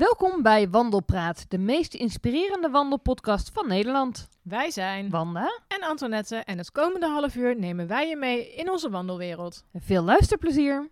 Welkom bij Wandelpraat, de meest inspirerende wandelpodcast van Nederland. Wij zijn Wanda en Antonette en het komende half uur nemen wij je mee in onze wandelwereld. Veel luisterplezier!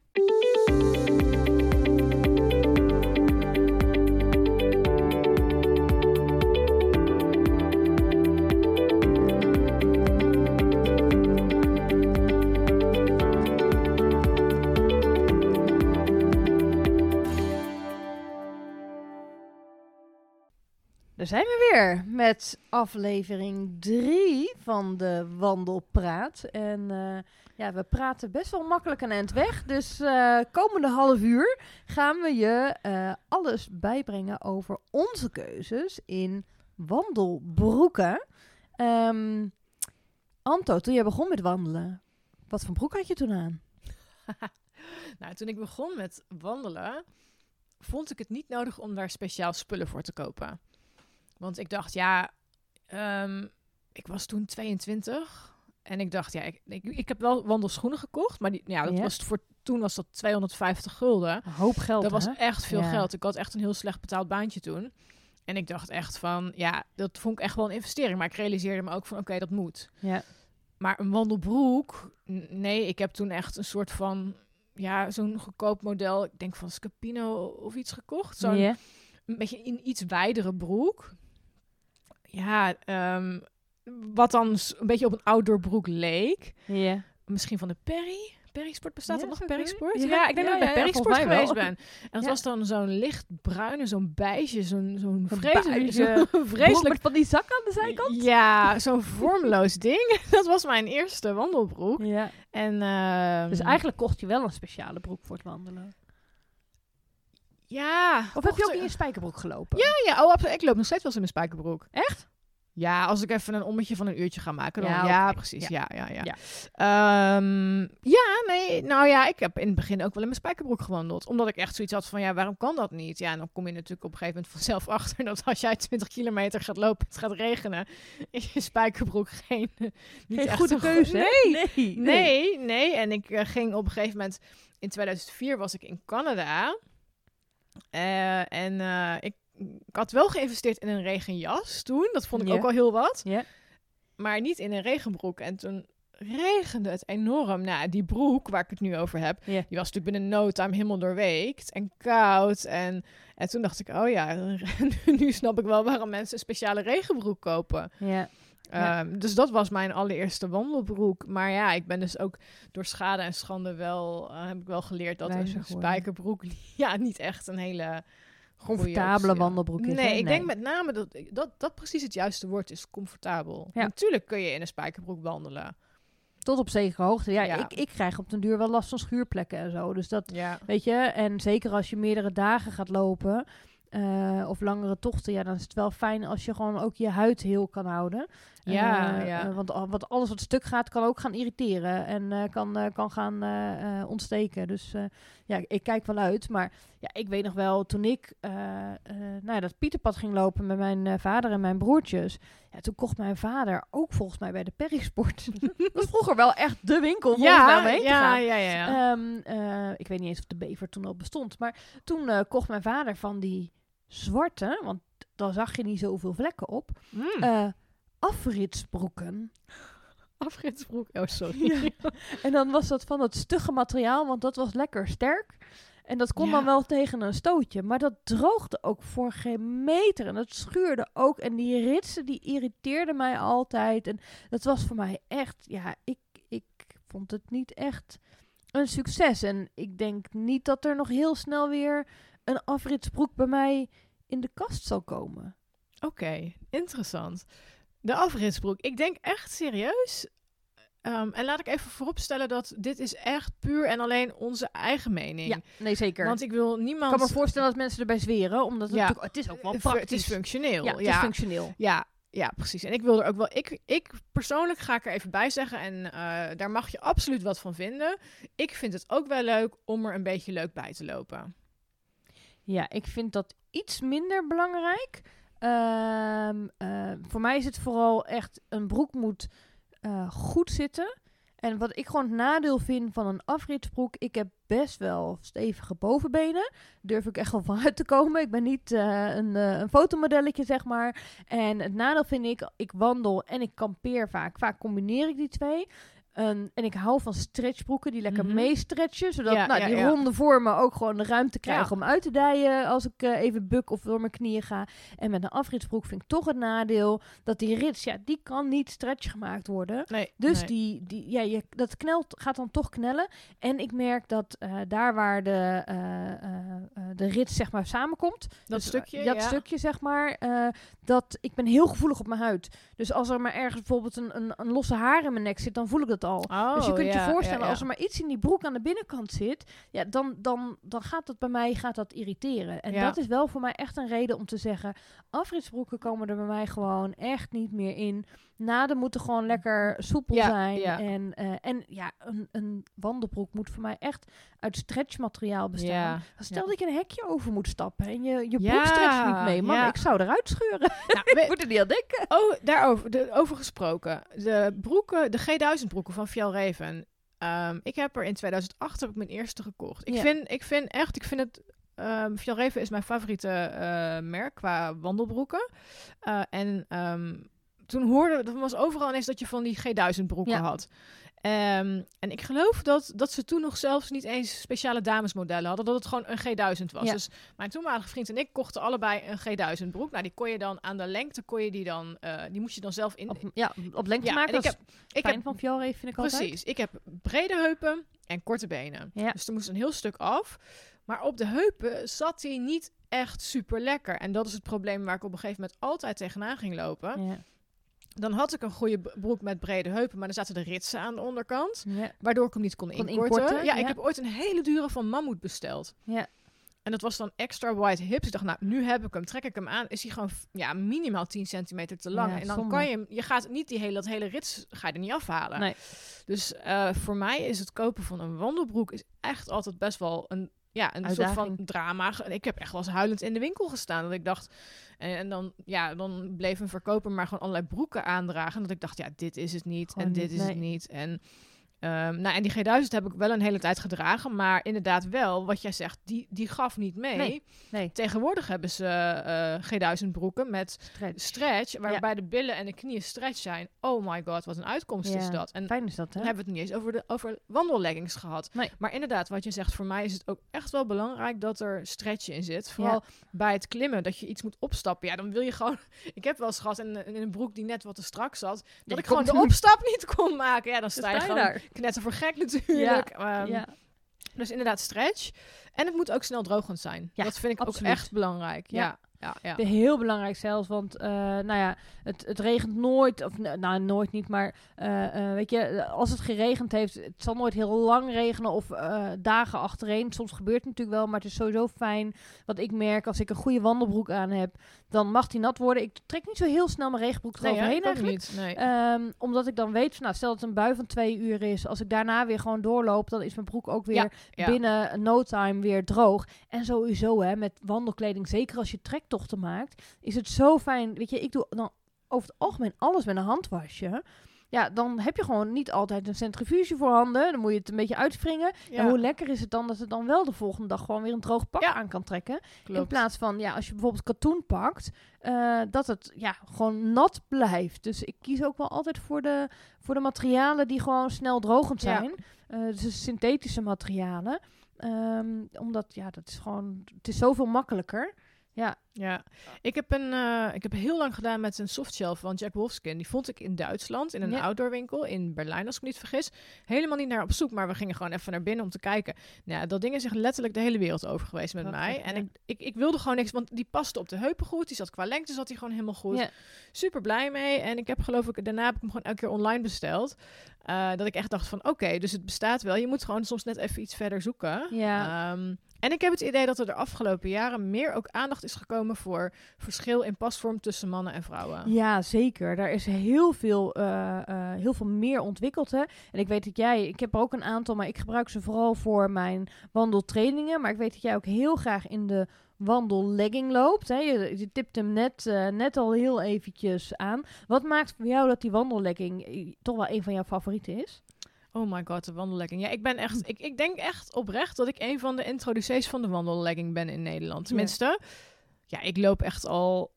Daar zijn we weer met aflevering 3 van de Wandelpraat. En we praten best wel makkelijk een eind weg. Dus komende half uur gaan we je alles bijbrengen over onze keuzes in wandelbroeken. Anto, toen jij begon met wandelen, wat voor broek had je toen aan? Nou, toen ik begon met wandelen, vond ik het niet nodig om daar speciaal spullen voor te kopen. Want ik dacht, ik was toen 22 en ik dacht, ik heb wel wandelschoenen gekocht, maar toen was dat 250 gulden. Een hoop geld, dat was echt veel geld. Ik had echt een heel slecht betaald baantje toen. En ik dacht echt van, dat vond ik echt wel een investering. Maar ik realiseerde me ook van, oké, dat moet. Ja. Maar een wandelbroek, nee, ik heb toen echt een soort van, zo'n goedkoop model. Ik denk van Scapino of iets gekocht. Een beetje in iets wijdere broek. Wat dan een beetje op een outdoor broek leek. Yeah. Misschien van de Perry Sport. Bestaat er nog Perry Sport? Ja, ik denk dat ik bij Perry Sport geweest ben. En dat was dan zo'n lichtbruine, zo'n beige, zo'n vreselijk van die zak aan de zijkant. Ja, zo'n vormloos ding. Dat was mijn eerste wandelbroek. Ja. En, dus eigenlijk kocht je wel een speciale broek voor het wandelen. Ja. Of heb je ook in je spijkerbroek gelopen? Ja. Oh, ik loop nog steeds wel eens in mijn spijkerbroek. Echt? Ja, als ik even een ommetje van een uurtje ga maken. Dan precies. Ja. Ik heb in het begin ook wel in mijn spijkerbroek gewandeld. Omdat ik echt zoiets had van, waarom kan dat niet? Ja, en dan kom je natuurlijk op een gegeven moment vanzelf achter dat als jij 20 kilometer gaat lopen, het gaat regenen, is je spijkerbroek geen goede keuze. Nee. En ik ging op een gegeven moment, in 2004 was ik in Canada. Ik had wel geïnvesteerd in een regenjas toen. Dat vond ik ook al heel wat. Yeah. Maar niet in een regenbroek. En toen regende het enorm. Nou, die broek waar ik het nu over heb, die was natuurlijk binnen no time helemaal doorweekt en koud. En toen dacht ik, nu snap ik wel waarom mensen een speciale regenbroek kopen. Yeah. Dus dat was mijn allereerste wandelbroek. Maar ik ben dus ook door schade en schande wel... heb ik wel geleerd dat een spijkerbroek niet echt een hele comfortabele wandelbroek is. Nee, ik denk met name dat precies het juiste woord is. Comfortabel. Ja. Natuurlijk kun je in een spijkerbroek wandelen. Tot op zekere hoogte. Ik krijg op den duur wel last van schuurplekken en zo. Dus dat, weet je... En zeker als je meerdere dagen gaat lopen... of langere tochten, dan is het wel fijn als je gewoon ook je huid heel kan houden. Want alles wat stuk gaat, kan ook gaan irriteren en kan gaan ontsteken. Dus ik kijk wel uit. Maar ik weet nog wel, toen ik dat Pieterpad ging lopen met mijn vader en mijn broertjes. Ja, toen kocht mijn vader ook volgens mij bij de Perry Sport. Dat was vroeger wel echt de winkel om daar mee te gaan. Ja. Ik weet niet eens of de Bever toen al bestond. Maar toen kocht mijn vader van die zwarte, want daar zag je niet zoveel vlekken op, afritsbroeken. Afritsbroek, oh sorry. Ja. En dan was dat van het stugge materiaal, want dat was lekker sterk. En dat kon dan wel tegen een stootje. Maar dat droogde ook voor geen meter. En dat schuurde ook. En die ritsen, die irriteerden mij altijd. En dat was voor mij echt... Ja, ik vond het niet echt een succes. En ik denk niet dat er nog heel snel weer een afritsbroek bij mij in de kast zal komen. Oké, interessant. De afritsbroek. Ik denk echt serieus... en laat ik even vooropstellen dat dit is echt puur en alleen onze eigen mening. Ja, nee, zeker. Want ik wil niemand... Ik kan me voorstellen dat mensen erbij zweren, omdat het, het is ook wel praktisch. Het is functioneel. Ja, het is functioneel. Ja, precies. En ik wil er ook wel... Ik persoonlijk ga ik er even bij zeggen en daar mag je absoluut wat van vinden. Ik vind het ook wel leuk om er een beetje leuk bij te lopen. Ja, ik vind dat iets minder belangrijk. Voor mij is het vooral echt een broek moet... goed zitten. En wat ik gewoon het nadeel vind van een afritsbroek... Ik heb best wel stevige bovenbenen. Durf ik echt wel van uit te komen. Ik ben niet een fotomodelletje, zeg maar. En het nadeel vind ik wandel en ik kampeer vaak. Vaak combineer ik die twee. En ik hou van stretchbroeken die lekker meestretchen. Zodat die ronde vormen ook gewoon de ruimte krijgen om uit te dijen. Als ik even buk of door mijn knieën ga. En met een afritsbroek vind ik toch het nadeel dat die rits, die kan niet stretch gemaakt worden. Nee, dus dat gaat dan toch knellen. En ik merk dat daar waar de rits zeg maar samenkomt. Dat stukje zeg maar. Dat ik ben heel gevoelig op mijn huid. Dus als er maar ergens bijvoorbeeld een losse haar in mijn nek zit, dan voel ik dat al. Oh, dus je kunt je voorstellen, als er maar iets in die broek aan de binnenkant zit, dan gaat dat bij mij irriteren. En dat is wel voor mij echt een reden om te zeggen, afritsbroeken komen er bij mij gewoon echt niet meer in. Naden moeten gewoon lekker soepel zijn. Ja. En een wandelbroek moet voor mij echt uit stretchmateriaal bestaan. Ja. Stel dat je een hekje over moet stappen en je broek stretcht niet mee. Man, ik zou eruit scheuren. Nou, ik moet er niet aan denken. Oh, daarover gesproken. De broeken, de G1000 broeken van Fjällräven. Ik heb er in 2008 mijn eerste gekocht. Ik vind het... Fjällräven is mijn favoriete merk qua wandelbroeken. Toen hoorde dat was overal ineens dat je van die G1000 broeken had. En ik geloof dat ze toen nog zelfs niet eens speciale damesmodellen hadden. Dat het gewoon een G1000 was. Ja. Dus mijn toenmalige vriend en ik kochten allebei een G1000 broek. Nou, die kon je dan aan de lengte, die moest je dan zelf in. Op lengte maken. Ik heb van Fjällräven vind ik altijd. Precies. Ik heb brede heupen en korte benen. Ja. Dus er moest een heel stuk af. Maar op de heupen zat hij niet echt super lekker. En dat is het probleem waar ik op een gegeven moment altijd tegenaan ging lopen. Ja. Dan had ik een goede broek met brede heupen, maar dan zaten de ritsen aan de onderkant. Ja. Waardoor ik hem niet kon inkorten. Ja, ik heb ooit een hele dure van Mammut besteld. Ja. En dat was dan extra wide hips. Ik dacht, nou, nu heb ik hem, trek ik hem aan. Is hij gewoon minimaal 10 centimeter te lang. Ja, en dan kan je hem, je gaat niet dat hele rits, ga je er niet afhalen. Nee. Dus voor mij is het kopen van een wandelbroek is echt altijd best wel een uitdaging. Soort van drama. Ik heb echt wel eens huilend in de winkel gestaan. Dat ik dacht, dan bleef een verkoper maar gewoon allerlei broeken aandragen. Dat ik dacht, dit is het niet. Gewoon en dit is het niet. En, en die G1000 heb ik wel een hele tijd gedragen. Maar inderdaad wel, wat jij zegt, die gaf niet mee. Nee. Tegenwoordig hebben ze G1000 broeken met stretch waarbij de billen en de knieën stretch zijn. Oh my god, wat een uitkomst is dat. En fijn is dat, hè? Dan hebben we het niet eens over wandelleggings gehad. Nee. Maar inderdaad, wat je zegt, voor mij is het ook echt wel belangrijk dat er stretch in zit. Vooral bij het klimmen, dat je iets moet opstappen. Ja, dan wil je gewoon... Ik heb wel eens gehad in een broek die net wat te strak zat, dat ik gewoon de opstap niet kon maken. Ja, dan sta je gewoon... Daar. Knetter voor gek natuurlijk. Ja, Dus inderdaad stretch. En het moet ook snel drogend zijn. Ja, dat vind ik absoluut. Ook echt belangrijk. Ja. Ja. Heel belangrijk zelfs, want het regent nooit, of nooit niet, maar weet je, als het geregend heeft, het zal nooit heel lang regenen of dagen achtereen. Soms gebeurt het natuurlijk wel, maar het is sowieso fijn. Wat ik merk, als ik een goede wandelbroek aan heb, dan mag die nat worden. Ik trek niet zo heel snel mijn regenbroek eroverheen eigenlijk. Nee. Omdat ik dan weet, stel dat het een bui van 2 uur is, als ik daarna weer gewoon doorloop, dan is mijn broek ook weer binnen no time weer droog. En sowieso met wandelkleding, zeker als je trekt, tochten maakt, is het zo fijn. Weet je, ik doe dan over het algemeen alles met een handwasje. Ja, dan heb je gewoon niet altijd een centrifuge voor handen. Dan moet je het een beetje uitwringen. Ja. En hoe lekker is het dan dat het dan wel de volgende dag gewoon weer een droog pak aan kan trekken. Klopt. In plaats van, als je bijvoorbeeld katoen pakt, dat het gewoon nat blijft. Dus ik kies ook wel altijd voor de materialen die gewoon snel drogend zijn. Ja. Dus synthetische materialen. Omdat, dat is gewoon... Het is zoveel makkelijker. Ja. Ik heb heel lang gedaan met een softshell van Jack Wolfskin. Die vond ik in Duitsland, in een outdoorwinkel in Berlijn, als ik me niet vergis. Helemaal niet naar op zoek, maar we gingen gewoon even naar binnen om te kijken. Nou, dat ding is echt letterlijk de hele wereld over geweest met mij. En ik wilde gewoon niks, want die paste op de heupen goed. Die zat qua lengte, zat hij gewoon helemaal goed. Ja. Super blij mee. En ik heb daarna heb ik hem gewoon elke keer online besteld. Dat ik echt dacht van, oké, dus het bestaat wel. Je moet gewoon soms net even iets verder zoeken. Ja. En ik heb het idee dat er de afgelopen jaren meer ook aandacht is gekomen voor verschil in pasvorm tussen mannen en vrouwen. Ja, zeker. Daar is heel veel meer ontwikkeld. Hè? En ik weet dat ik heb er ook een aantal, maar ik gebruik ze vooral voor mijn wandeltrainingen. Maar ik weet dat jij ook heel graag in de wandellegging loopt. Hè? Je tipt hem net al heel eventjes aan. Wat maakt voor jou dat die wandellegging toch wel een van jouw favorieten is? Oh my god, de wandellegging. Ja, ik ben echt... Ik denk echt oprecht dat ik een van de introducees van de wandellegging ben in Nederland. Tenminste, ja, ik loop echt al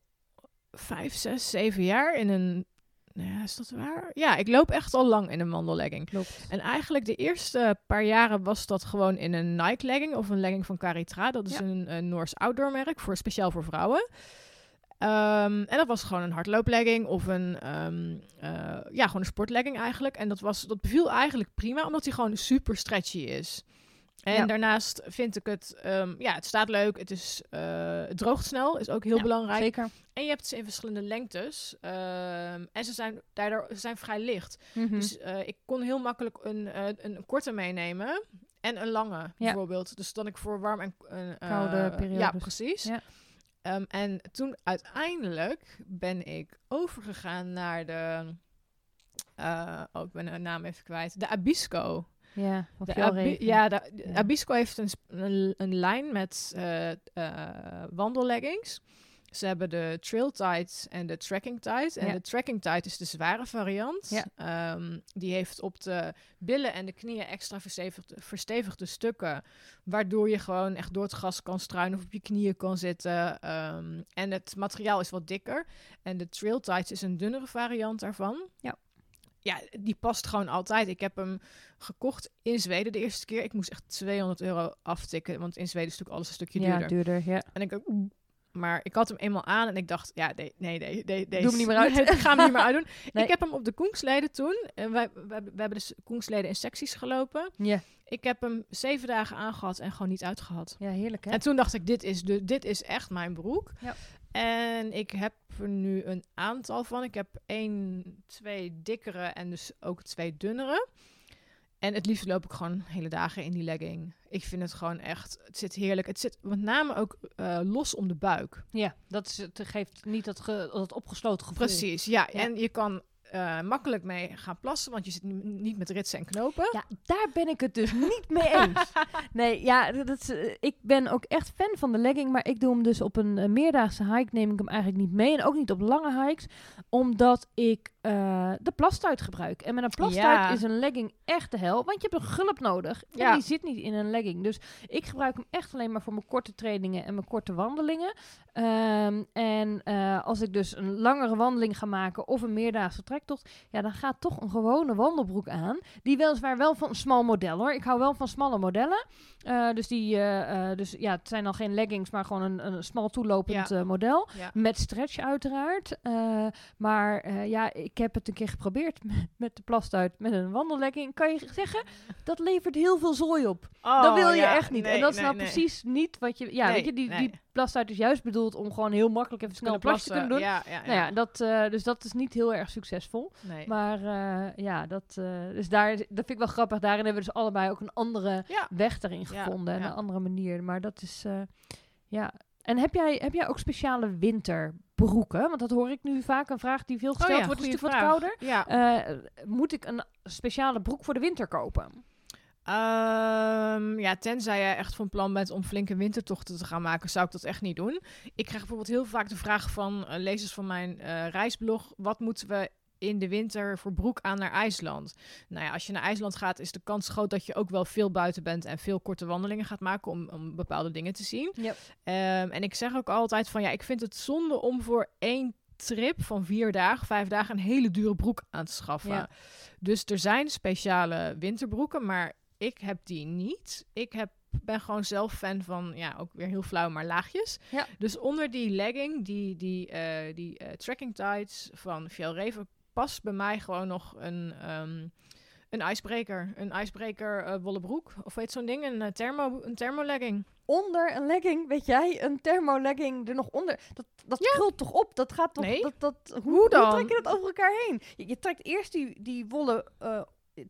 5, 6, 7 jaar in een... Ja, is dat waar? Ja, ik loop echt al lang in een wandellegging. Klopt. En eigenlijk de eerste paar jaren was dat gewoon in een Nike-legging of een legging van Kari Traa. Dat is een Noors outdoormerk, speciaal voor vrouwen. En dat was gewoon een hardlooplegging of gewoon een sportlegging eigenlijk. En dat beviel eigenlijk prima, omdat die gewoon super stretchy is. En daarnaast vind ik het... het staat leuk. Het is droogt snel. Is ook heel belangrijk. Zeker. En je hebt ze in verschillende lengtes. En ze zijn vrij licht. Mm-hmm. Dus ik kon heel makkelijk een korte meenemen. En een lange, bijvoorbeeld. Dus dan ik voor warm en... koude periode. Ja, precies. Ja. En toen uiteindelijk ben ik overgegaan naar de... ik ben de naam even kwijt. De Abisko. Ja, de Abisko heeft een lijn met wandelleggings. Ze hebben de trail tide en de trekking tide. En de trekking tide is de zware variant. Ja. Die heeft op de billen en de knieën extra verstevigde stukken. Waardoor je gewoon echt door het gras kan struinen of op je knieën kan zitten. En het materiaal is wat dikker. En de trail tide is een dunnere variant daarvan. Ja. Ja, die past gewoon altijd. Ik heb hem gekocht in Zweden de eerste keer. Ik moest echt €200 aftikken. Want in Zweden is natuurlijk alles een stukje duurder. Ja. En ik dacht, maar ik had hem eenmaal aan en ik dacht, doe hem niet meer uit. Ik ga hem niet meer uitdoen. Nee. Ik heb hem op de Kungsleden toen. We hebben dus Kungsleden in secties gelopen. Yeah. Ik heb hem 7 dagen aangehad en gewoon niet uitgehad. Ja, heerlijk hè? En toen dacht ik, dit is echt mijn broek. Ja. En ik heb er nu een aantal van. Ik heb 1, 2 dikkere en dus ook 2 dunnere. En het liefst loop ik gewoon hele dagen in die legging. Ik vind het gewoon echt... Het zit heerlijk. Het zit met name ook los om de buik. Ja, het geeft niet dat opgesloten gevoel. Precies, ja. En je kan... makkelijk mee gaan plassen, want je zit niet met ritsen en knopen. Ja, daar ben ik het dus niet mee eens. Nee, ja, ik ben ook echt fan van de legging, maar ik doe hem dus op een meerdaagse hike neem ik hem eigenlijk niet mee en ook niet op lange hikes, omdat ik de plastuit gebruik. En met een plastuit is een legging echt de hel, want je hebt een gulp nodig en die zit niet in een legging. Dus ik gebruik hem echt alleen maar voor mijn korte trainingen en mijn korte wandelingen. Als ik dus een langere wandeling ga maken of een meerdaagse trektocht, ja, dan gaat toch een gewone wandelbroek aan. Die weliswaar wel van een smal model, hoor. Ik hou wel van smalle modellen. Het zijn dan geen leggings, maar gewoon een smal toelopend model. Ja. Met stretch uiteraard. Ik heb het een keer geprobeerd met de plastuit, met een wandellegging. Kan je zeggen, dat levert heel veel zooi op. Oh, dat wil je echt niet. Nee, en dat is precies niet wat je... Ja, nee, weet je, die plastuit is juist bedoeld om gewoon heel makkelijk even snel plasje te kunnen doen. Ja, ja, ja. Nou ja, dus dat is niet heel erg succesvol. Nee. Maar dat vind ik wel grappig. Daarin hebben we dus allebei ook een andere weg erin gevonden. En een andere manier. Maar dat is... En heb jij ook speciale winterbroeken? Want dat hoor ik nu vaak, een vraag die veel gesteld wordt. Het is natuurlijk wat kouder. Ja. Moet ik een speciale broek voor de winter kopen? Tenzij je echt van plan bent om flinke wintertochten te gaan maken, zou ik dat echt niet doen. Ik krijg bijvoorbeeld heel vaak de vraag van lezers van mijn reisblog, wat moeten we in de winter voor broek aan naar IJsland? Nou ja, als je naar IJsland gaat, is de kans groot dat je ook wel veel buiten bent en veel korte wandelingen gaat maken om bepaalde dingen te zien. Yep. En ik zeg ook altijd van, ik vind het zonde om voor één trip van 4 dagen, 5 dagen een hele dure broek aan te schaffen. Ja. Dus er zijn speciale winterbroeken, maar ik heb die niet. Ik ben gewoon zelf fan van, ook weer heel flauw, maar laagjes. Ja. Dus onder die legging, die trekking tights van Fjällräven, past bij mij gewoon nog een icebreaker. Een icebreaker wollen broek. Of weet zo'n ding? Een thermolegging. Onder een legging, weet jij? Een thermolegging er nog onder. Dat krult toch op? Dat gaat toch... Nee. Hoe dan? Hoe trek je dat over elkaar heen? Je trekt eerst die wollen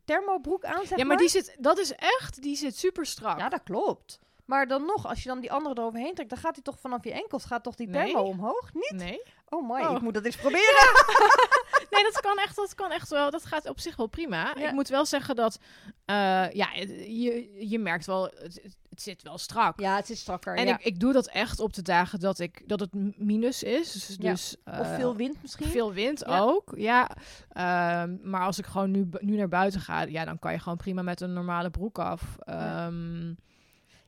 thermobroek aan, zeg maar. Ja, maar die zit super strak. Ja, dat klopt. Maar dan nog, als je dan die andere eroverheen trekt, dan gaat die toch vanaf je enkels, gaat toch die thermo omhoog? Niet? Nee. Oh my, ik moet dat eens proberen. Ja. Nee, dat kan echt wel. Dat gaat op zich wel prima. Ja. Ik moet wel zeggen dat... je merkt wel... Het zit wel strak. Ja, het zit strakker. En ik doe dat echt op de dagen dat het minus is. Dus, ja. Of veel wind misschien. Veel wind ook, ja. Maar als ik gewoon nu naar buiten ga... Ja, dan kan je gewoon prima met een normale broek af.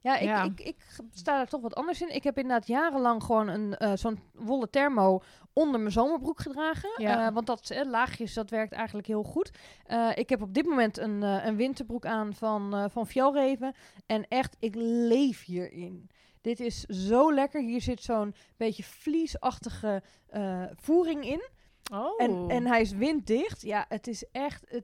Ik sta daar toch wat anders in. Ik heb inderdaad jarenlang gewoon zo'n wollen thermo onder mijn zomerbroek gedragen. Ja. Want dat laagjes, dat werkt eigenlijk heel goed. Ik heb op dit moment een winterbroek aan van Fjällräven. En echt, ik leef hierin. Dit is zo lekker. Hier zit zo'n beetje vliesachtige voering in. Oh. En hij is winddicht. Ja, het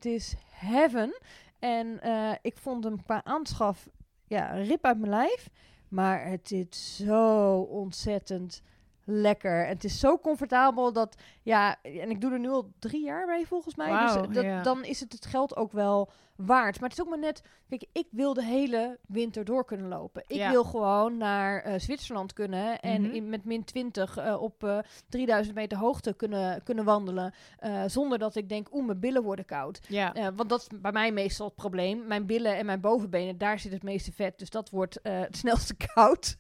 is heaven. En ik vond hem qua aanschaf... Ja, een rip uit mijn lijf. Maar het zit zo ontzettend lekker. En het is zo comfortabel dat... Ja, en ik doe er nu al 3 jaar mee volgens mij. Wow, dus dan is het geld ook wel waard. Maar het is ook maar net... Kijk, ik wil de hele winter door kunnen lopen. Ik wil gewoon naar Zwitserland kunnen. En met -20 op 3000 meter hoogte kunnen wandelen. Zonder dat ik denk, mijn billen worden koud. Ja. Want dat is bij mij meestal het probleem. Mijn billen en mijn bovenbenen, daar zit het meeste vet. Dus dat wordt het snelste koud.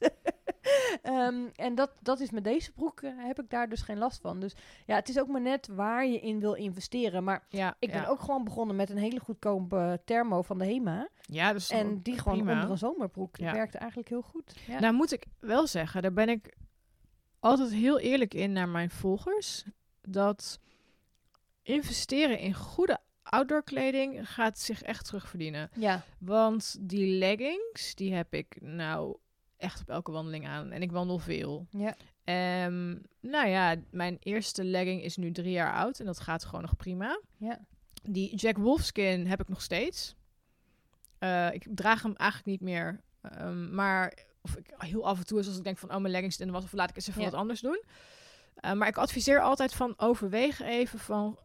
En dat is met deze broek heb ik daar dus geen last van. Dus ja, het is ook maar net waar je in wil investeren. Maar ik ben ook gewoon begonnen met een hele goedkope thermo van de HEMA. Ja, dus en die gewoon prima. Onder een zomerbroek. Ja. Dat werkte eigenlijk heel goed. Ja. Nou moet ik wel zeggen, daar ben ik altijd heel eerlijk in naar mijn volgers. Dat investeren in goede outdoor kleding gaat zich echt terugverdienen. Ja. Want die leggings, die heb ik nou... echt op elke wandeling aan. En ik wandel veel. Ja. Mijn eerste legging is nu 3 jaar oud. En dat gaat gewoon nog prima. Ja. Die Jack Wolfskin heb ik nog steeds. Ik draag hem eigenlijk niet meer. Heel af en toe is als ik denk van... mijn leggings zit in de was. Of laat ik eens even wat anders doen. Maar ik adviseer altijd van... overweeg even van...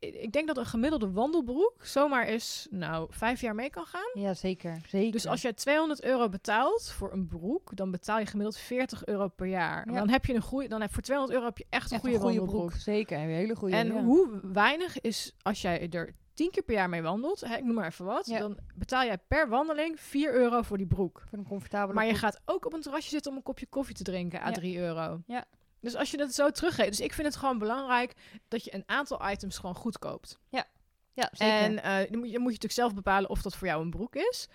Ik denk dat een gemiddelde wandelbroek zomaar eens 5 jaar mee kan gaan. Ja, zeker. Dus als je €200 betaalt voor een broek, dan betaal je gemiddeld €40 per jaar. Ja. Dan heb je een goede, voor €200 heb je echt een goede wandelbroek. Zeker, een hele goede. En hoe weinig is als jij er 10 keer per jaar mee wandelt, ik noem maar even wat, dan betaal jij per wandeling €4 voor die broek. Voor een comfortabele broek. Je gaat ook op een terrasje zitten om een kopje koffie te drinken aan €3. Ja. Dus als je dat zo teruggeeft... Dus ik vind het gewoon belangrijk... dat je een aantal items gewoon goed koopt. Ja zeker. En dan moet je natuurlijk zelf bepalen... of dat voor jou een broek is.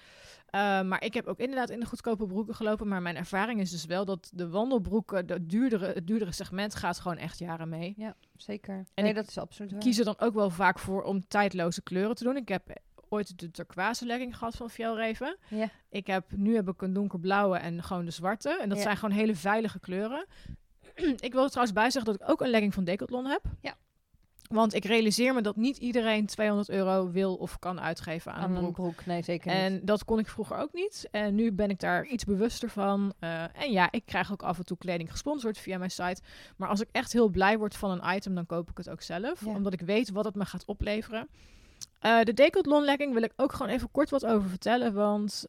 Maar ik heb ook inderdaad in de goedkope broeken gelopen. Maar mijn ervaring is dus wel... dat de wandelbroeken, het duurdere segment... gaat gewoon echt jaren mee. Ja, zeker. En dat is absoluut waar. Ik kies er dan ook wel vaak voor... om tijdloze kleuren te doen. Ik heb ooit de turquoise legging gehad van Fjällräven. Ja. Nu heb ik een donkerblauwe... en gewoon de zwarte. En dat zijn gewoon hele veilige kleuren... Ik wil er trouwens bij zeggen dat ik ook een legging van Decathlon heb. Ja. Want ik realiseer me dat niet iedereen €200 wil of kan uitgeven aan een broek. Nee, zeker niet. En dat kon ik vroeger ook niet. En nu ben ik daar iets bewuster van. Ik krijg ook af en toe kleding gesponsord via mijn site. Maar als ik echt heel blij word van een item, dan koop ik het ook zelf. Ja. Omdat ik weet wat het me gaat opleveren. De Decathlon legging wil ik ook gewoon even kort wat over vertellen. Want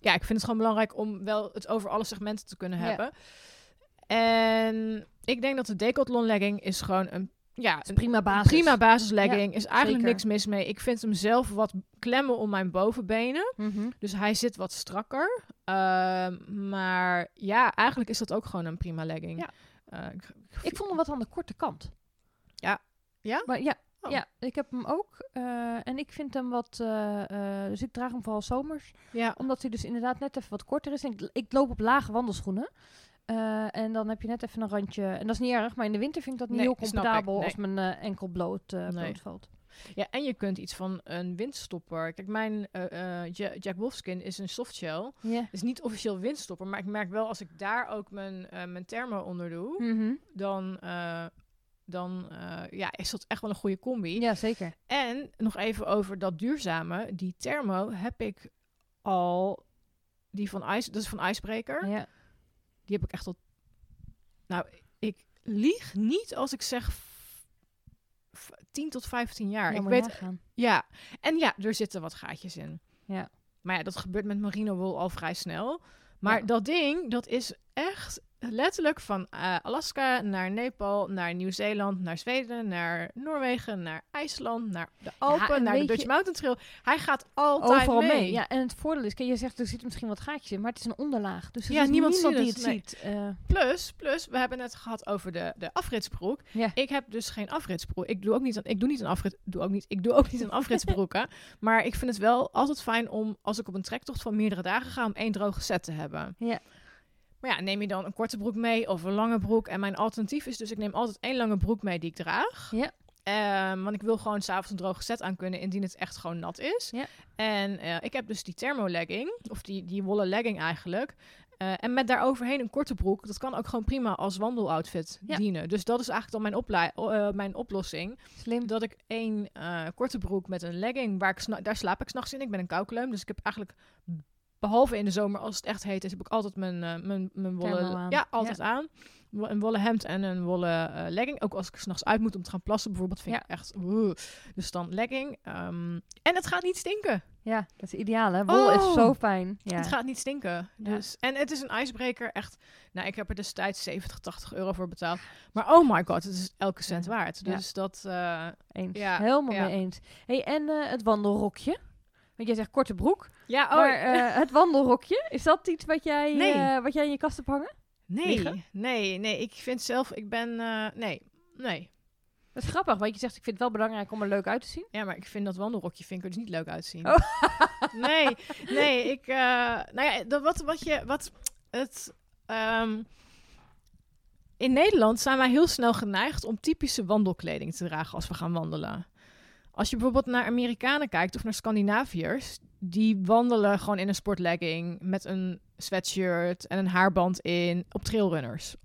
ik vind het gewoon belangrijk om wel het over alle segmenten te kunnen hebben. Ja. En ik denk dat de Decathlon legging is gewoon een prima basis legging. Is eigenlijk niks mis mee. Ik vind hem zelf wat klemmen om mijn bovenbenen. Mm-hmm. Dus hij zit wat strakker. Eigenlijk is dat ook gewoon een prima legging. Ja. Ik vond hem wat aan de korte kant. Ja. Ja? Maar ja. Oh. Ja, ik heb hem ook. En ik vind hem wat... dus ik draag hem vooral zomers. Ja. Omdat hij dus inderdaad net even wat korter is. En ik loop op lage wandelschoenen. En dan heb je net even een randje... En dat is niet erg, maar in de winter vind ik dat niet heel comfortabel... als mijn enkel bloot valt. Ja, en je kunt iets van een windstopper... Kijk, mijn Jack Wolfskin is een softshell. Yeah. Is niet officieel windstopper, maar ik merk wel... als ik daar ook mijn thermo onder doe... Mm-hmm. Dan is dat echt wel een goede combi. Ja, zeker. En nog even over dat duurzame... die thermo heb ik al... dat is van Icebreaker... Ja. Die heb ik echt al... Nou, ik lieg niet als ik zeg 10 tot 15 jaar. Ik weet... Nagaan. Ja. En er zitten wat gaatjes in. Ja. Maar dat gebeurt met merino wol al vrij snel. Maar dat ding, dat is echt letterlijk van Alaska naar Nepal, naar Nieuw-Zeeland, naar Zweden, naar Noorwegen, naar IJsland, naar de Alpen, naar de Dutch Mountain Trail. Hij gaat altijd overal mee. Ja, en het voordeel is, je zegt, er zitten misschien wat gaatjes in, maar het is een onderlaag. Dus er is niemand die het ziet. Plus, we hebben het gehad over de afritsbroek. Ja. Ik heb dus geen afritsbroek. Ik doe ook niet een afritsbroek, hè. Maar ik vind het wel altijd fijn om, als ik op een trektocht van meerdere dagen ga, om 1 droge set te hebben. Ja. Maar ja, neem je dan een korte broek mee of een lange broek? En mijn alternatief is dus, ik neem altijd 1 lange broek mee die ik draag. Ja. Want ik wil gewoon 's avonds een droge set aan kunnen indien het echt gewoon nat is. Ja. En ik heb dus die thermolegging, of die wollen legging eigenlijk. En met daaroverheen een korte broek. Dat kan ook gewoon prima als wandeloutfit dienen. Dus dat is eigenlijk dan mijn oplossing. Slim. Dat ik 1 korte broek met een legging, daar slaap ik 's nachts in. Ik ben een koukleum, dus ik heb eigenlijk... Behalve in de zomer, als het echt heet is, heb ik altijd mijn wollen aan. Ja, altijd aan. Een wollen hemd en een wollen legging. Ook als ik 's nachts uit moet om te gaan plassen, bijvoorbeeld, vind ik echt... Dus dan legging. En het gaat niet stinken. Ja, dat is ideaal, hè? Wol is zo fijn. Ja. Het gaat niet stinken. Dus. Ja. En het is een ijsbreker, echt... Nou, ik heb er destijds €70-80 voor betaald. Maar oh my god, het is elke cent waard. Dus dat... Eens. Ja, helemaal mee eens. Hey, en het wandelrokje? Want jij zegt korte broek, maar het wandelrokje, is dat iets wat jij, wat jij in je kast hebt hangen? Nee, ik vind zelf, nee. Dat is grappig, want je zegt, ik vind het wel belangrijk om er leuk uit te zien. Ja, maar ik vind dat wandelrokje, er dus niet leuk uitzien. Oh. Nee, ik, in Nederland zijn wij heel snel geneigd om typische wandelkleding te dragen als we gaan wandelen. Als je bijvoorbeeld naar Amerikanen kijkt of naar Scandinaviërs, die wandelen gewoon in een sportlegging met een sweatshirt en een haarband in op trailrunners.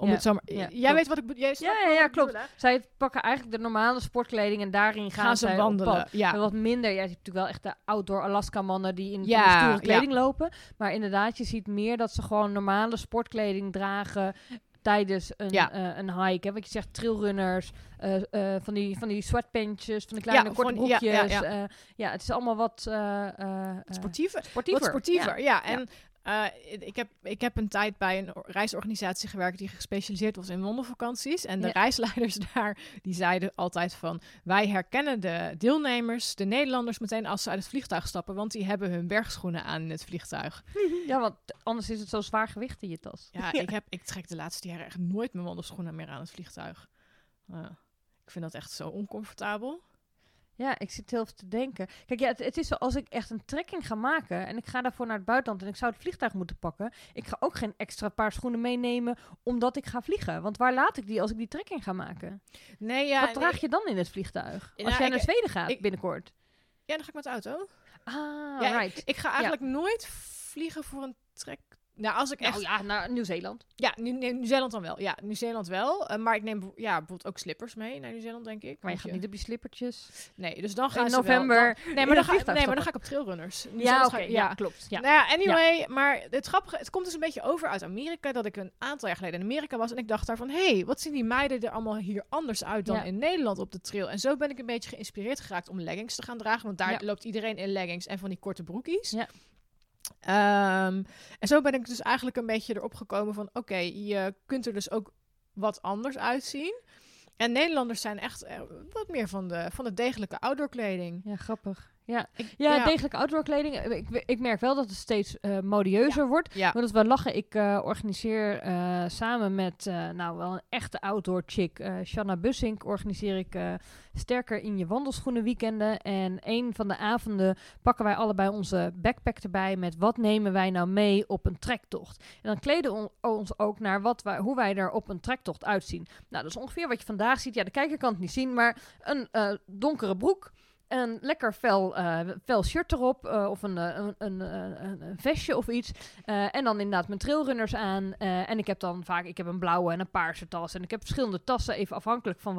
Jij weet wat ik bedoel. Ja, klopt. Zij pakken eigenlijk de normale sportkleding en daarin gaan ze wandelen. Ja. En wat minder. Je hebt natuurlijk wel echt de outdoor Alaska mannen die in stoere kleding lopen. Maar inderdaad, je ziet meer dat ze gewoon normale sportkleding dragen tijdens een hike. Hè? Wat je zegt, trailrunners, van die sweatpantjes, van de kleine korte broekjes. Het is allemaal wat... sportiever. Wat sportiever, en ik heb een tijd bij een reisorganisatie gewerkt die gespecialiseerd was in wandelvakanties. En de reisleiders daar, die zeiden altijd van... Wij herkennen de deelnemers, de Nederlanders, meteen als ze uit het vliegtuig stappen. Want die hebben hun bergschoenen aan in het vliegtuig. Ja, want anders is het zo zwaar gewicht in je tas. Ja, ik trek de laatste jaren echt nooit mijn wandelschoenen meer aan het vliegtuig. Ik vind dat echt zo oncomfortabel. Ja, ik zit heel even te denken. Kijk, het is zo, als ik echt een trekking ga maken en ik ga daarvoor naar het buitenland en ik zou het vliegtuig moeten pakken, ik ga ook geen extra paar schoenen meenemen omdat ik ga vliegen. Want waar laat ik die als ik die trekking ga maken? Wat draag je dan in het vliegtuig? Als jij naar Zweden gaat binnenkort? Ja, dan ga ik met de auto. Ik ga eigenlijk nooit vliegen voor een trek. Nou, als ik echt... naar Nieuw-Zeeland. Ja, Nieuw-Zeeland dan wel. Ja, Nieuw-Zeeland wel. Maar ik neem bijvoorbeeld ook slippers mee naar Nieuw-Zeeland, denk ik. Maar je gaat niet op je slippertjes. Nee, dus dan gaan ze november. Maar dan ga ik op trailrunners. Klopt. Ja. Nou ja, anyway. Maar het grappige... Het komt dus een beetje over uit Amerika, dat ik een aantal jaar geleden in Amerika was en ik dacht daarvan... wat zien die meiden er allemaal hier anders uit dan in Nederland op de trail? En zo ben ik een beetje geïnspireerd geraakt om leggings te gaan dragen. Want daar loopt iedereen in leggings en van die korte broekies. Ja. En zo ben ik dus eigenlijk een beetje erop gekomen van... Oké, je kunt er dus ook wat anders uitzien. En Nederlanders zijn echt wat meer van de degelijke outdoor kleding. Ja, grappig. Degelijke outdoor kleding. Ik merk wel dat het steeds modieuzer wordt. Ja. Maar dat we lachen. Ik organiseer samen met wel een echte outdoor chick, Shanna Bussink, organiseer ik Sterker in je Wandelschoenen Weekenden. En een van de avonden pakken wij allebei onze backpack erbij met wat nemen wij nou mee op een trektocht. En dan kleden we ons ook naar hoe wij er op een trektocht uitzien. Nou, dat is ongeveer wat je vandaag ziet. Ja, de kijker kan het niet zien, maar een donkere broek. Een lekker fel shirt erop, of een vestje of iets. En dan inderdaad mijn trailrunners aan. En ik heb dan vaak een blauwe en een paarse tas. En ik heb verschillende tassen, even afhankelijk van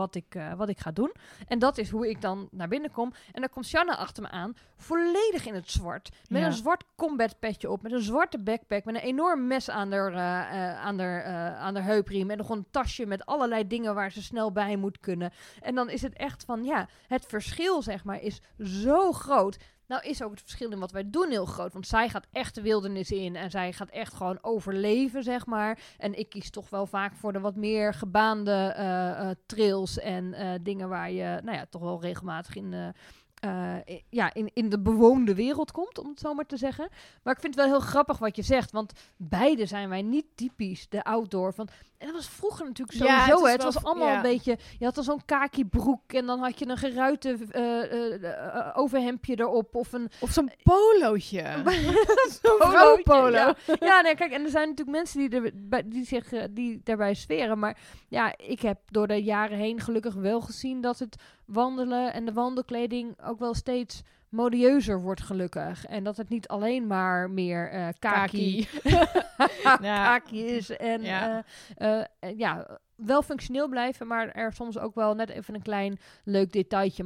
wat ik ga doen. En dat is hoe ik dan naar binnen kom. En dan komt Shanna achter me aan, volledig in het zwart. Met een zwart combat petje op, met een zwarte backpack, met een enorm mes aan haar heupriem. En nog een tasje met allerlei dingen waar ze snel bij moet kunnen. En dan is het echt van, het verschil, zeg maar, is zo groot. Nou is ook het verschil in wat wij doen heel groot. Want zij gaat echt de wildernis in. En zij gaat echt gewoon overleven, zeg maar. En ik kies toch wel vaak voor de wat meer gebaande trails. En dingen waar je toch wel regelmatig in de bewoonde wereld komt, om het zo maar te zeggen. Maar ik vind het wel heel grappig wat je zegt, want beide zijn wij niet typisch de outdoor. Van, en dat was vroeger natuurlijk sowieso. Het was allemaal een beetje... Je had dan zo'n kaki broek en dan had je een geruite overhemdje erop. Of zo'n polootje. Zo'n polo. Kijk, en er zijn natuurlijk mensen die daarbij sferen. Maar ja, ik heb door de jaren heen gelukkig wel gezien dat het wandelen en de wandelkleding ook wel steeds modieuzer wordt, gelukkig. En dat het niet alleen maar meer kaki is. En wel functioneel blijven, maar er soms ook wel net even een klein leuk detailtje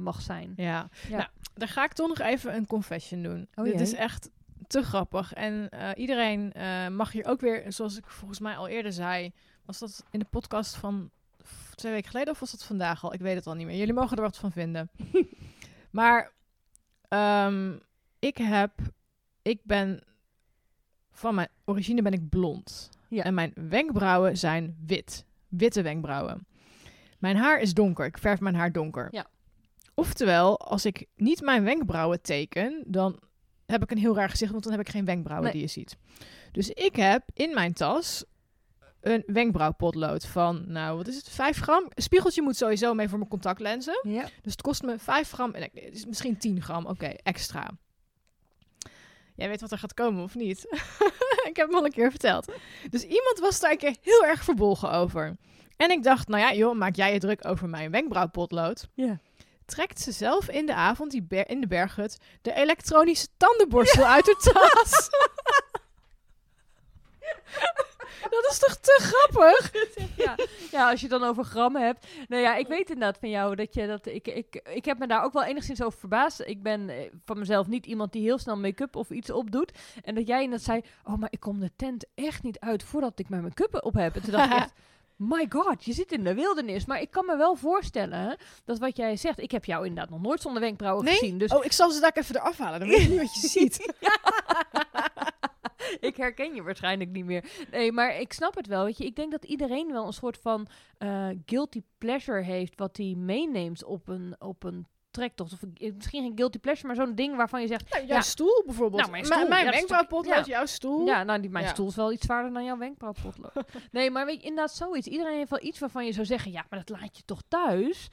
mag zijn. Ja. Ja. Nou, daar ga ik toch nog even een confession doen. Oh, dit is echt te grappig. En iedereen mag hier ook weer, zoals ik volgens mij al eerder zei, was dat in de podcast van 2 weken geleden of was dat vandaag al? Ik weet het al niet meer. Jullie mogen er wat van vinden. Maar ik ben van mijn origine ben ik blond. Ja. En mijn wenkbrauwen zijn wit. Witte wenkbrauwen. Mijn haar is donker. Ik verf mijn haar donker. Ja. Oftewel, als ik niet mijn wenkbrauwen teken, dan heb ik een heel raar gezicht, want dan heb ik geen wenkbrauwen die je ziet. Dus ik heb in mijn tas een wenkbrauwpotlood van, wat is het, 5 gram? Een spiegeltje moet sowieso mee voor mijn contactlenzen. Ja. Dus het kost me 5 gram, misschien 10 gram, extra. Jij weet wat er gaat komen, of niet? Ik heb hem al een keer verteld. Dus iemand was daar een keer heel erg verbolgen over. En ik dacht, maak jij je druk over mijn wenkbrauwpotlood. Ja. Trekt ze zelf in de avond in de berghut de elektronische tandenborstel uit haar tas. Dat is toch te grappig? Ja, als je dan over grammen hebt. Ik weet inderdaad van jou dat je dat. Ik heb me daar ook wel enigszins over verbaasd. Ik ben van mezelf niet iemand die heel snel make-up of iets opdoet. En dat jij inderdaad zei: oh, maar ik kom de tent echt niet uit voordat ik mijn make-up op heb. En toen dacht ik echt: my god, je zit in de wildernis. Maar ik kan me wel voorstellen dat wat jij zegt... Ik heb jou inderdaad nog nooit zonder wenkbrauwen gezien. Dus... Oh, ik zal ze daar even eraf halen. Dan weet je niet wat je ziet. Ik herken je waarschijnlijk niet meer. Nee, maar ik snap het wel. Weet je, ik denk dat iedereen wel een soort van guilty pleasure heeft... wat hij meeneemt op een trektocht. Of misschien geen guilty pleasure, maar zo'n ding waarvan je zegt... jouw stoel bijvoorbeeld. Nou, mijn stoel. Mijn wenkbrauwpotlood, jouw stoel. Ja, mijn stoel is wel iets zwaarder dan jouw wenkbrauwpotlood. Nee, maar weet je, inderdaad zoiets. Iedereen heeft wel iets waarvan je zou zeggen... ja, maar dat laat je toch thuis?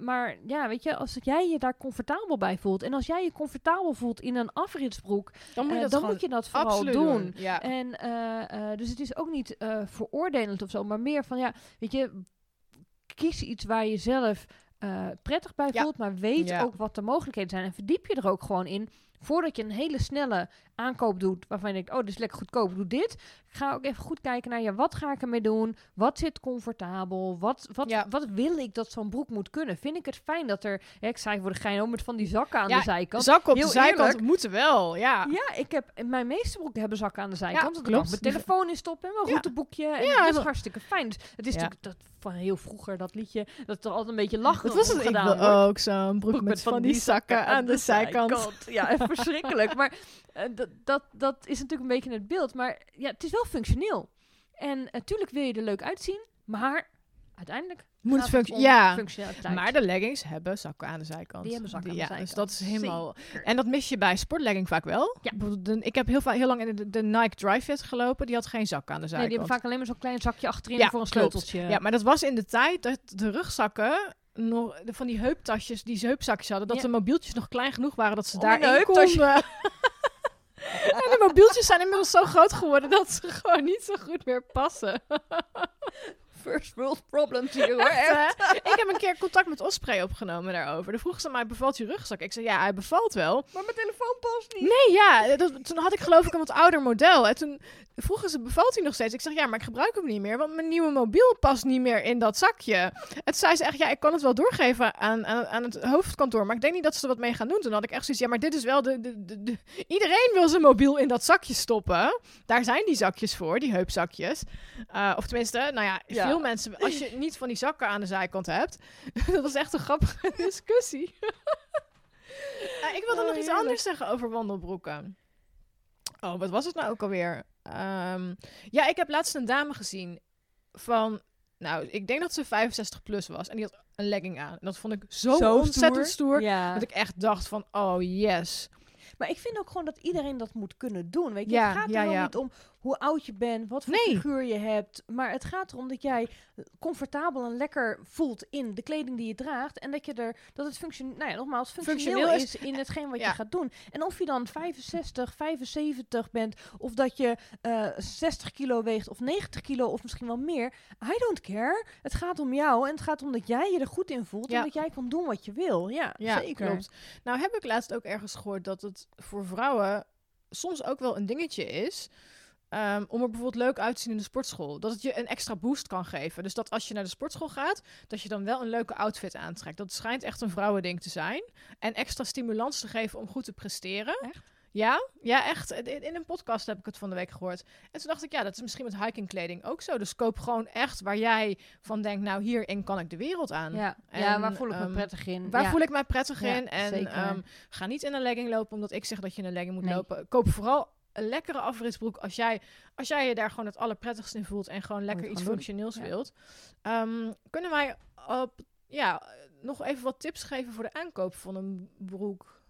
Maar ja, weet je, als jij je daar comfortabel bij voelt... en als jij je comfortabel voelt in een afritsbroek... dan moet je dat vooral doen. Ja. En, dus het is ook niet veroordelend of zo, maar meer van... ja, weet je, kies iets waar je zelf... prettig bij voelt, maar weet ook wat de mogelijkheden zijn. En verdiep je er ook gewoon in, voordat je een hele snelle aankoop doet, waarvan je denkt, dit is lekker goedkoop, doe dit. Ga ook even goed kijken naar, wat ga ik ermee doen? Wat zit comfortabel? Wat wil ik dat zo'n broek moet kunnen? Vind ik het fijn dat er, ik zei voor de gein, met van die zakken aan de zijkant. Zakken op de zijkant moeten wel, ja. Ja, mijn meeste broeken hebben zakken aan de zijkant. Ja, klopt. Mijn telefoon in stoppen en mijn routeboekje. En dat is hartstikke fijn. Dus het is natuurlijk dat van heel vroeger, dat liedje, dat er altijd een beetje lachen op gedaan wordt. Dat was het ook zo'n broek met van die zakken aan de zijkant. Ja, even verschrikkelijk. Maar dat is natuurlijk een beetje het beeld. Maar ja, het is wel functioneel. En natuurlijk wil je er leuk uitzien. Maar uiteindelijk moet het functioneel. Maar de leggings hebben zakken aan de zijkant. Die hebben zakken aan de zijkant. Dus dat is helemaal... Zeker. En dat mis je bij sportlegging vaak wel. Ja. Ik heb heel lang in de Nike Dri-Fit gelopen. Die had geen zak aan de zijkant. Nee, die hebben vaak alleen maar zo'n klein zakje achterin voor een sleuteltje. Ja, maar dat was in de tijd dat de rugzakken... nog van die heuptasjes, die ze heupzakjes hadden, dat de mobieltjes nog klein genoeg waren dat ze daarin konden. En de mobieltjes zijn inmiddels zo groot geworden dat ze gewoon niet zo goed meer passen. First world problems hier, hoor. Echt. Ik heb een keer contact met Osprey opgenomen daarover. Dan vroeg ze mij, bevalt je rugzak? Ik zei, ja, hij bevalt wel. Maar mijn telefoon past niet. Nee, toen had ik geloof ik een wat ouder model. En toen vroegen ze, bevalt hij nog steeds? Ik zeg, ja, maar ik gebruik hem niet meer, want mijn nieuwe mobiel past niet meer in dat zakje. En toen zei ze echt, ik kan het wel doorgeven aan het hoofdkantoor, maar ik denk niet dat ze er wat mee gaan doen. Toen had ik echt zoiets, maar dit is wel de... Iedereen wil zijn mobiel in dat zakje stoppen. Daar zijn die zakjes voor, die heupzakjes. Of tenminste, veel mensen, als je niet van die zakken aan de zijkant hebt. Dat was echt een grappige discussie. Ik wilde nog iets anders zeggen over wandelbroeken. Oh, wat was het nou ook alweer? Ja, ik heb laatst een dame gezien van... Nou, ik denk dat ze 65 plus was. En die had een legging aan. En dat vond ik zo ontzettend stoer. Ja. Dat ik echt dacht van, oh yes. Maar ik vind ook gewoon dat iedereen dat moet kunnen doen. Weet je, ja, het gaat er niet om hoe oud je bent, wat voor figuur je hebt. Maar het gaat erom dat jij comfortabel en lekker voelt in de kleding die je draagt. En dat je er dat het functioneel is in hetgeen wat je gaat doen. En of je dan 65, 75 bent, of dat je 60 kilo weegt, of 90 kilo, of misschien wel meer. I don't care. Het gaat om jou en het gaat om dat jij je er goed in voelt. Ja. En dat jij kan doen wat je wil. Ja, ja, zeker. Klopt. Nou heb ik laatst ook ergens gehoord dat het voor vrouwen soms ook wel een dingetje is... om er bijvoorbeeld leuk uit te zien in de sportschool. Dat het je een extra boost kan geven. Dus dat als je naar de sportschool gaat, dat je dan wel een leuke outfit aantrekt. Dat schijnt echt een vrouwending te zijn. En extra stimulans te geven om goed te presteren. Echt? Ja, ja, echt. In een podcast heb ik het van de week gehoord. En toen dacht ik, ja, dat is misschien met hikingkleding ook zo. Dus koop gewoon echt waar jij van denkt, nou, hierin kan ik de wereld aan. Ja, en, ja, waar voel ik me prettig in. Waar voel ik mij prettig in. En ga niet in een legging lopen, omdat ik zeg dat je in een legging moet lopen. Koop vooral een lekkere afritsbroek als jij je daar gewoon het allerprettigst in voelt en gewoon lekker iets functioneels wilt. Kunnen wij nog even wat tips geven voor de aankoop van een broek?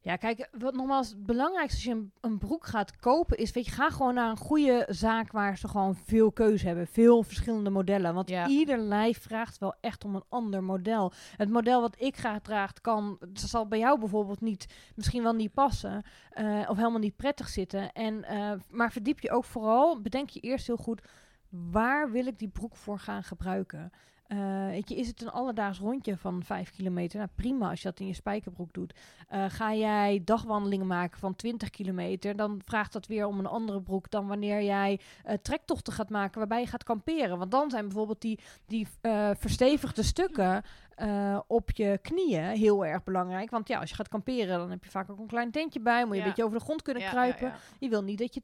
Ja, kijk, wat nogmaals het belangrijkste als je een broek gaat kopen is, weet je, ga gewoon naar een goede zaak waar ze gewoon veel keuze hebben. Veel verschillende modellen. Want ieder lijf vraagt wel echt om een ander model. Het model wat ik graag draag zal bij jou bijvoorbeeld niet, misschien wel niet passen. Of helemaal niet prettig zitten. Maar verdiep je ook vooral, bedenk je eerst heel goed, waar wil ik die broek voor gaan gebruiken? Is het een alledaags rondje van 5 kilometer? Nou, prima als je dat in je spijkerbroek doet. Ga jij dagwandelingen maken van 20 kilometer... dan vraagt dat weer om een andere broek... dan wanneer jij trektochten gaat maken... waarbij je gaat kamperen. Want dan zijn bijvoorbeeld die verstevigde stukken... op je knieën heel erg belangrijk. Want ja, als je gaat kamperen, dan heb je vaak ook een klein tentje bij. Moet je een beetje over de grond kunnen kruipen. Ja. Je wil niet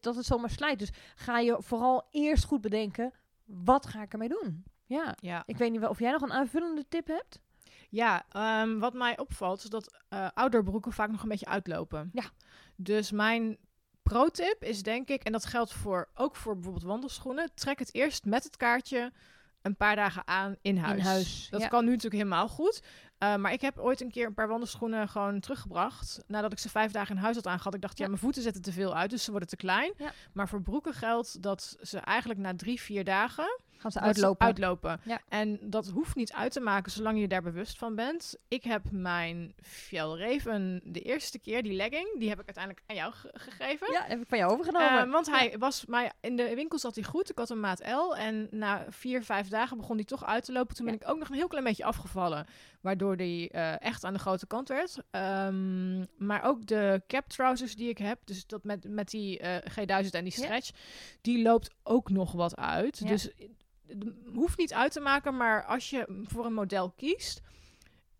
dat het zomaar slijt. Dus ga je vooral eerst goed bedenken... wat ga ik ermee doen? Ja, ik weet niet of jij nog een aanvullende tip hebt? Ja, wat mij opvalt is dat outdoorbroeken vaak nog een beetje uitlopen. Ja. Dus mijn pro-tip is denk ik, en dat geldt ook voor bijvoorbeeld wandelschoenen, trek het eerst met het kaartje een paar dagen aan in huis. Dat kan nu natuurlijk helemaal goed. Maar ik heb ooit een keer een paar wandelschoenen gewoon teruggebracht. Nadat ik ze 5 dagen in huis had aangehad. Ik dacht, ja, mijn voeten zetten te veel uit, dus ze worden te klein. Ja. Maar voor broeken geldt dat ze eigenlijk na 3-4 dagen... gaan ze uitlopen. Ja. En dat hoeft niet uit te maken zolang je daar bewust van bent. Ik heb mijn Fjällräven de eerste keer, die legging, die heb ik uiteindelijk aan jou gegeven. Ja, heb ik van jou overgenomen. Want hij was mij in de winkel zat hij goed. Ik had een maat L. En na 4-5 dagen begon die toch uit te lopen. Toen ben ik ook nog een heel klein beetje afgevallen. Waardoor die echt aan de grote kant werd. Maar ook de cap trousers die ik heb. Dus dat met die G1000 en die stretch. Ja. Die loopt ook nog wat uit. Ja. Dus hoeft niet uit te maken. Maar als je voor een model kiest.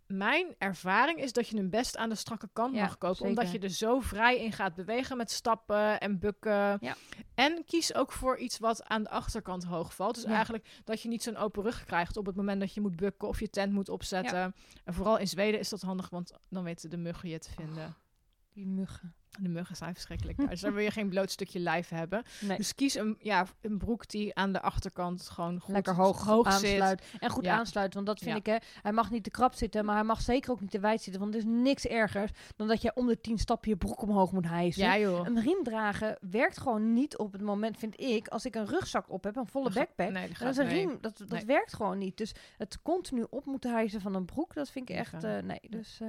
Mijn ervaring is dat je hem best aan de strakke kant mag kopen. Zeker. Omdat je er zo vrij in gaat bewegen met stappen en bukken. Ja. En kies ook voor iets wat aan de achterkant hoog valt. Dus eigenlijk dat je niet zo'n open rug krijgt op het moment dat je moet bukken of je tent moet opzetten. Ja. En vooral in Zweden is dat handig, want dan weten de muggen je te vinden. Oh, die muggen. De muggen zijn verschrikkelijk. Dus daar wil je geen bloot stukje lijf hebben. Nee. Dus kies een broek die aan de achterkant gewoon goed lekker hoog aansluit. Zit. En goed aansluit, want dat vind ik, hè. Hij mag niet te krap zitten, maar hij mag zeker ook niet te wijd zitten. Want er is niks ergers dan dat je om de 10 stappen je broek omhoog moet hijsen. Ja, joh. Een riem dragen werkt gewoon niet op het moment, vind ik. Als ik een rugzak op heb, een volle backpack, dan is een riem, dat werkt gewoon niet. Dus het continu op moeten hijsen van een broek, dat vind ik echt... Dus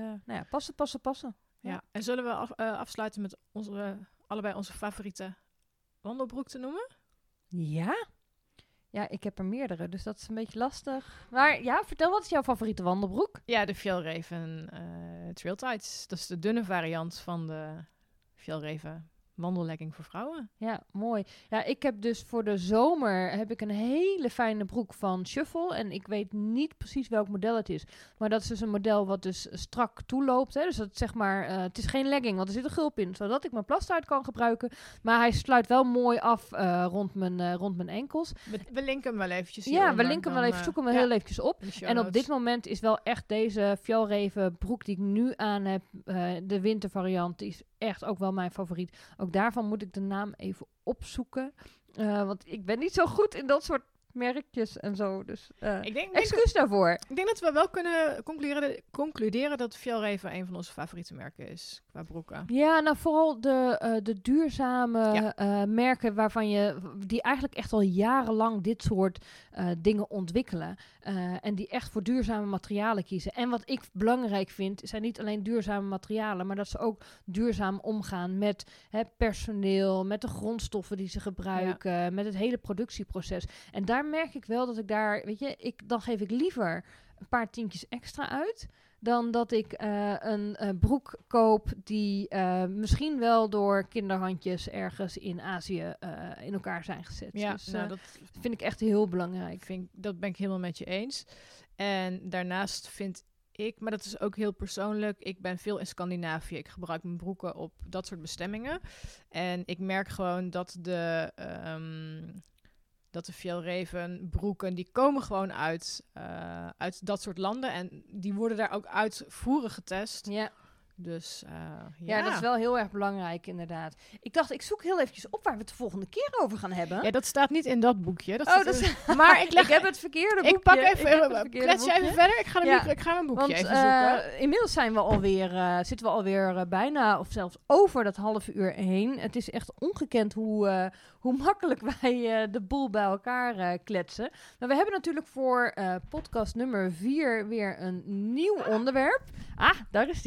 passen. Ja, en zullen we afsluiten met allebei onze favoriete wandelbroek te noemen? Ja. Ja, ik heb er meerdere, dus dat is een beetje lastig. Maar ja, vertel, wat is jouw favoriete wandelbroek? Ja, de Fjällräven Trail Tights. Dat is de dunne variant van de Fjällräven wandellegging voor vrouwen. Ja, mooi. Ja, ik heb dus voor de zomer heb ik een hele fijne broek van Schoeffel. En ik weet niet precies welk model het is. Maar dat is dus een model wat dus strak toeloopt. Hè. Dus dat zeg maar, het is geen legging, want er zit een gulp in. Zodat ik mijn plast uit kan gebruiken. Maar hij sluit wel mooi af rond mijn enkels. We linken hem wel eventjes. Ja, we linken hem wel even. Zoeken we heel eventjes op. En op dit moment is wel echt deze Fjällräven broek die ik nu aan heb. De wintervariant is echt ook wel mijn favoriet. Ook daarvan moet ik de naam even opzoeken. Want ik ben niet zo goed in dat soort merkjes en zo. Dus excuus daarvoor. Ik denk dat we wel kunnen concluderen dat Fjällräven een van onze favoriete merken is. Qua broeken. Ja, nou vooral de duurzame merken waarvan die eigenlijk echt al jarenlang dit soort dingen ontwikkelen. En die echt voor duurzame materialen kiezen. En wat ik belangrijk vind, zijn niet alleen duurzame materialen, maar dat ze ook duurzaam omgaan met personeel, met de grondstoffen die ze gebruiken, met het hele productieproces. En daar merk ik wel dat ik daar, weet je, dan geef ik liever een paar tientjes extra uit dan dat ik een broek koop die misschien wel door kinderhandjes ergens in Azië in elkaar zijn gezet. Ja, dus, dat vind ik echt heel belangrijk. Dat ben ik helemaal met je eens. En daarnaast vind ik, maar dat is ook heel persoonlijk, ik ben veel in Scandinavië. Ik gebruik mijn broeken op dat soort bestemmingen. En ik merk gewoon dat de Fjällräven broeken, die komen gewoon uit dat soort landen. En die worden daar ook uitvoerig getest. Ja. Dus ja, dat is wel heel erg belangrijk inderdaad. Ik dacht, ik zoek heel eventjes op waar we het de volgende keer over gaan hebben. Ja, dat staat niet in dat boekje. Maar ik heb het verkeerde boekje. Ik pak even, klets je even verder. Ik ga mijn boekje even zoeken. Inmiddels zitten we alweer bijna of zelfs over dat halve uur heen. Het is echt ongekend hoe makkelijk wij de boel bij elkaar kletsen. Maar we hebben natuurlijk voor podcast nummer 4 weer een nieuw onderwerp. Ah, daar is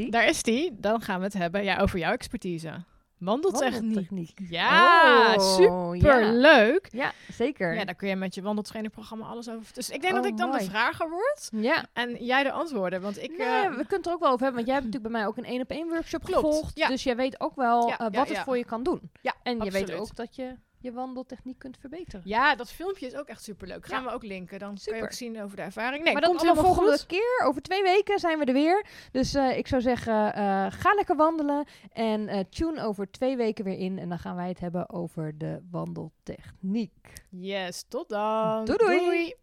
die. Dan gaan we het hebben over jouw expertise. Wandeltechniek. Ja, superleuk. Ja, zeker. Ja, daar kun je met je wandeltrainerprogramma alles over. Dus ik denk dat ik dan de vrager word. Ja. En jij de antwoorden. Want ik... Nee, we kunnen het er ook wel over hebben. Want jij hebt natuurlijk bij mij ook een 1-op-1 workshop gevolgd. Ja. Dus jij weet ook wel wat het voor je kan doen. Ja, en je weet ook dat je wandeltechniek kunt verbeteren. Ja, dat filmpje is ook echt superleuk. Gaan we ook linken. Dan kun je ook zien over de ervaring. Nee, maar dat komt allemaal volgende keer. Over 2 weken zijn we er weer. Dus ik zou zeggen, ga lekker wandelen. En tune over 2 weken weer in. En dan gaan wij het hebben over de wandeltechniek. Yes, tot dan. Doei.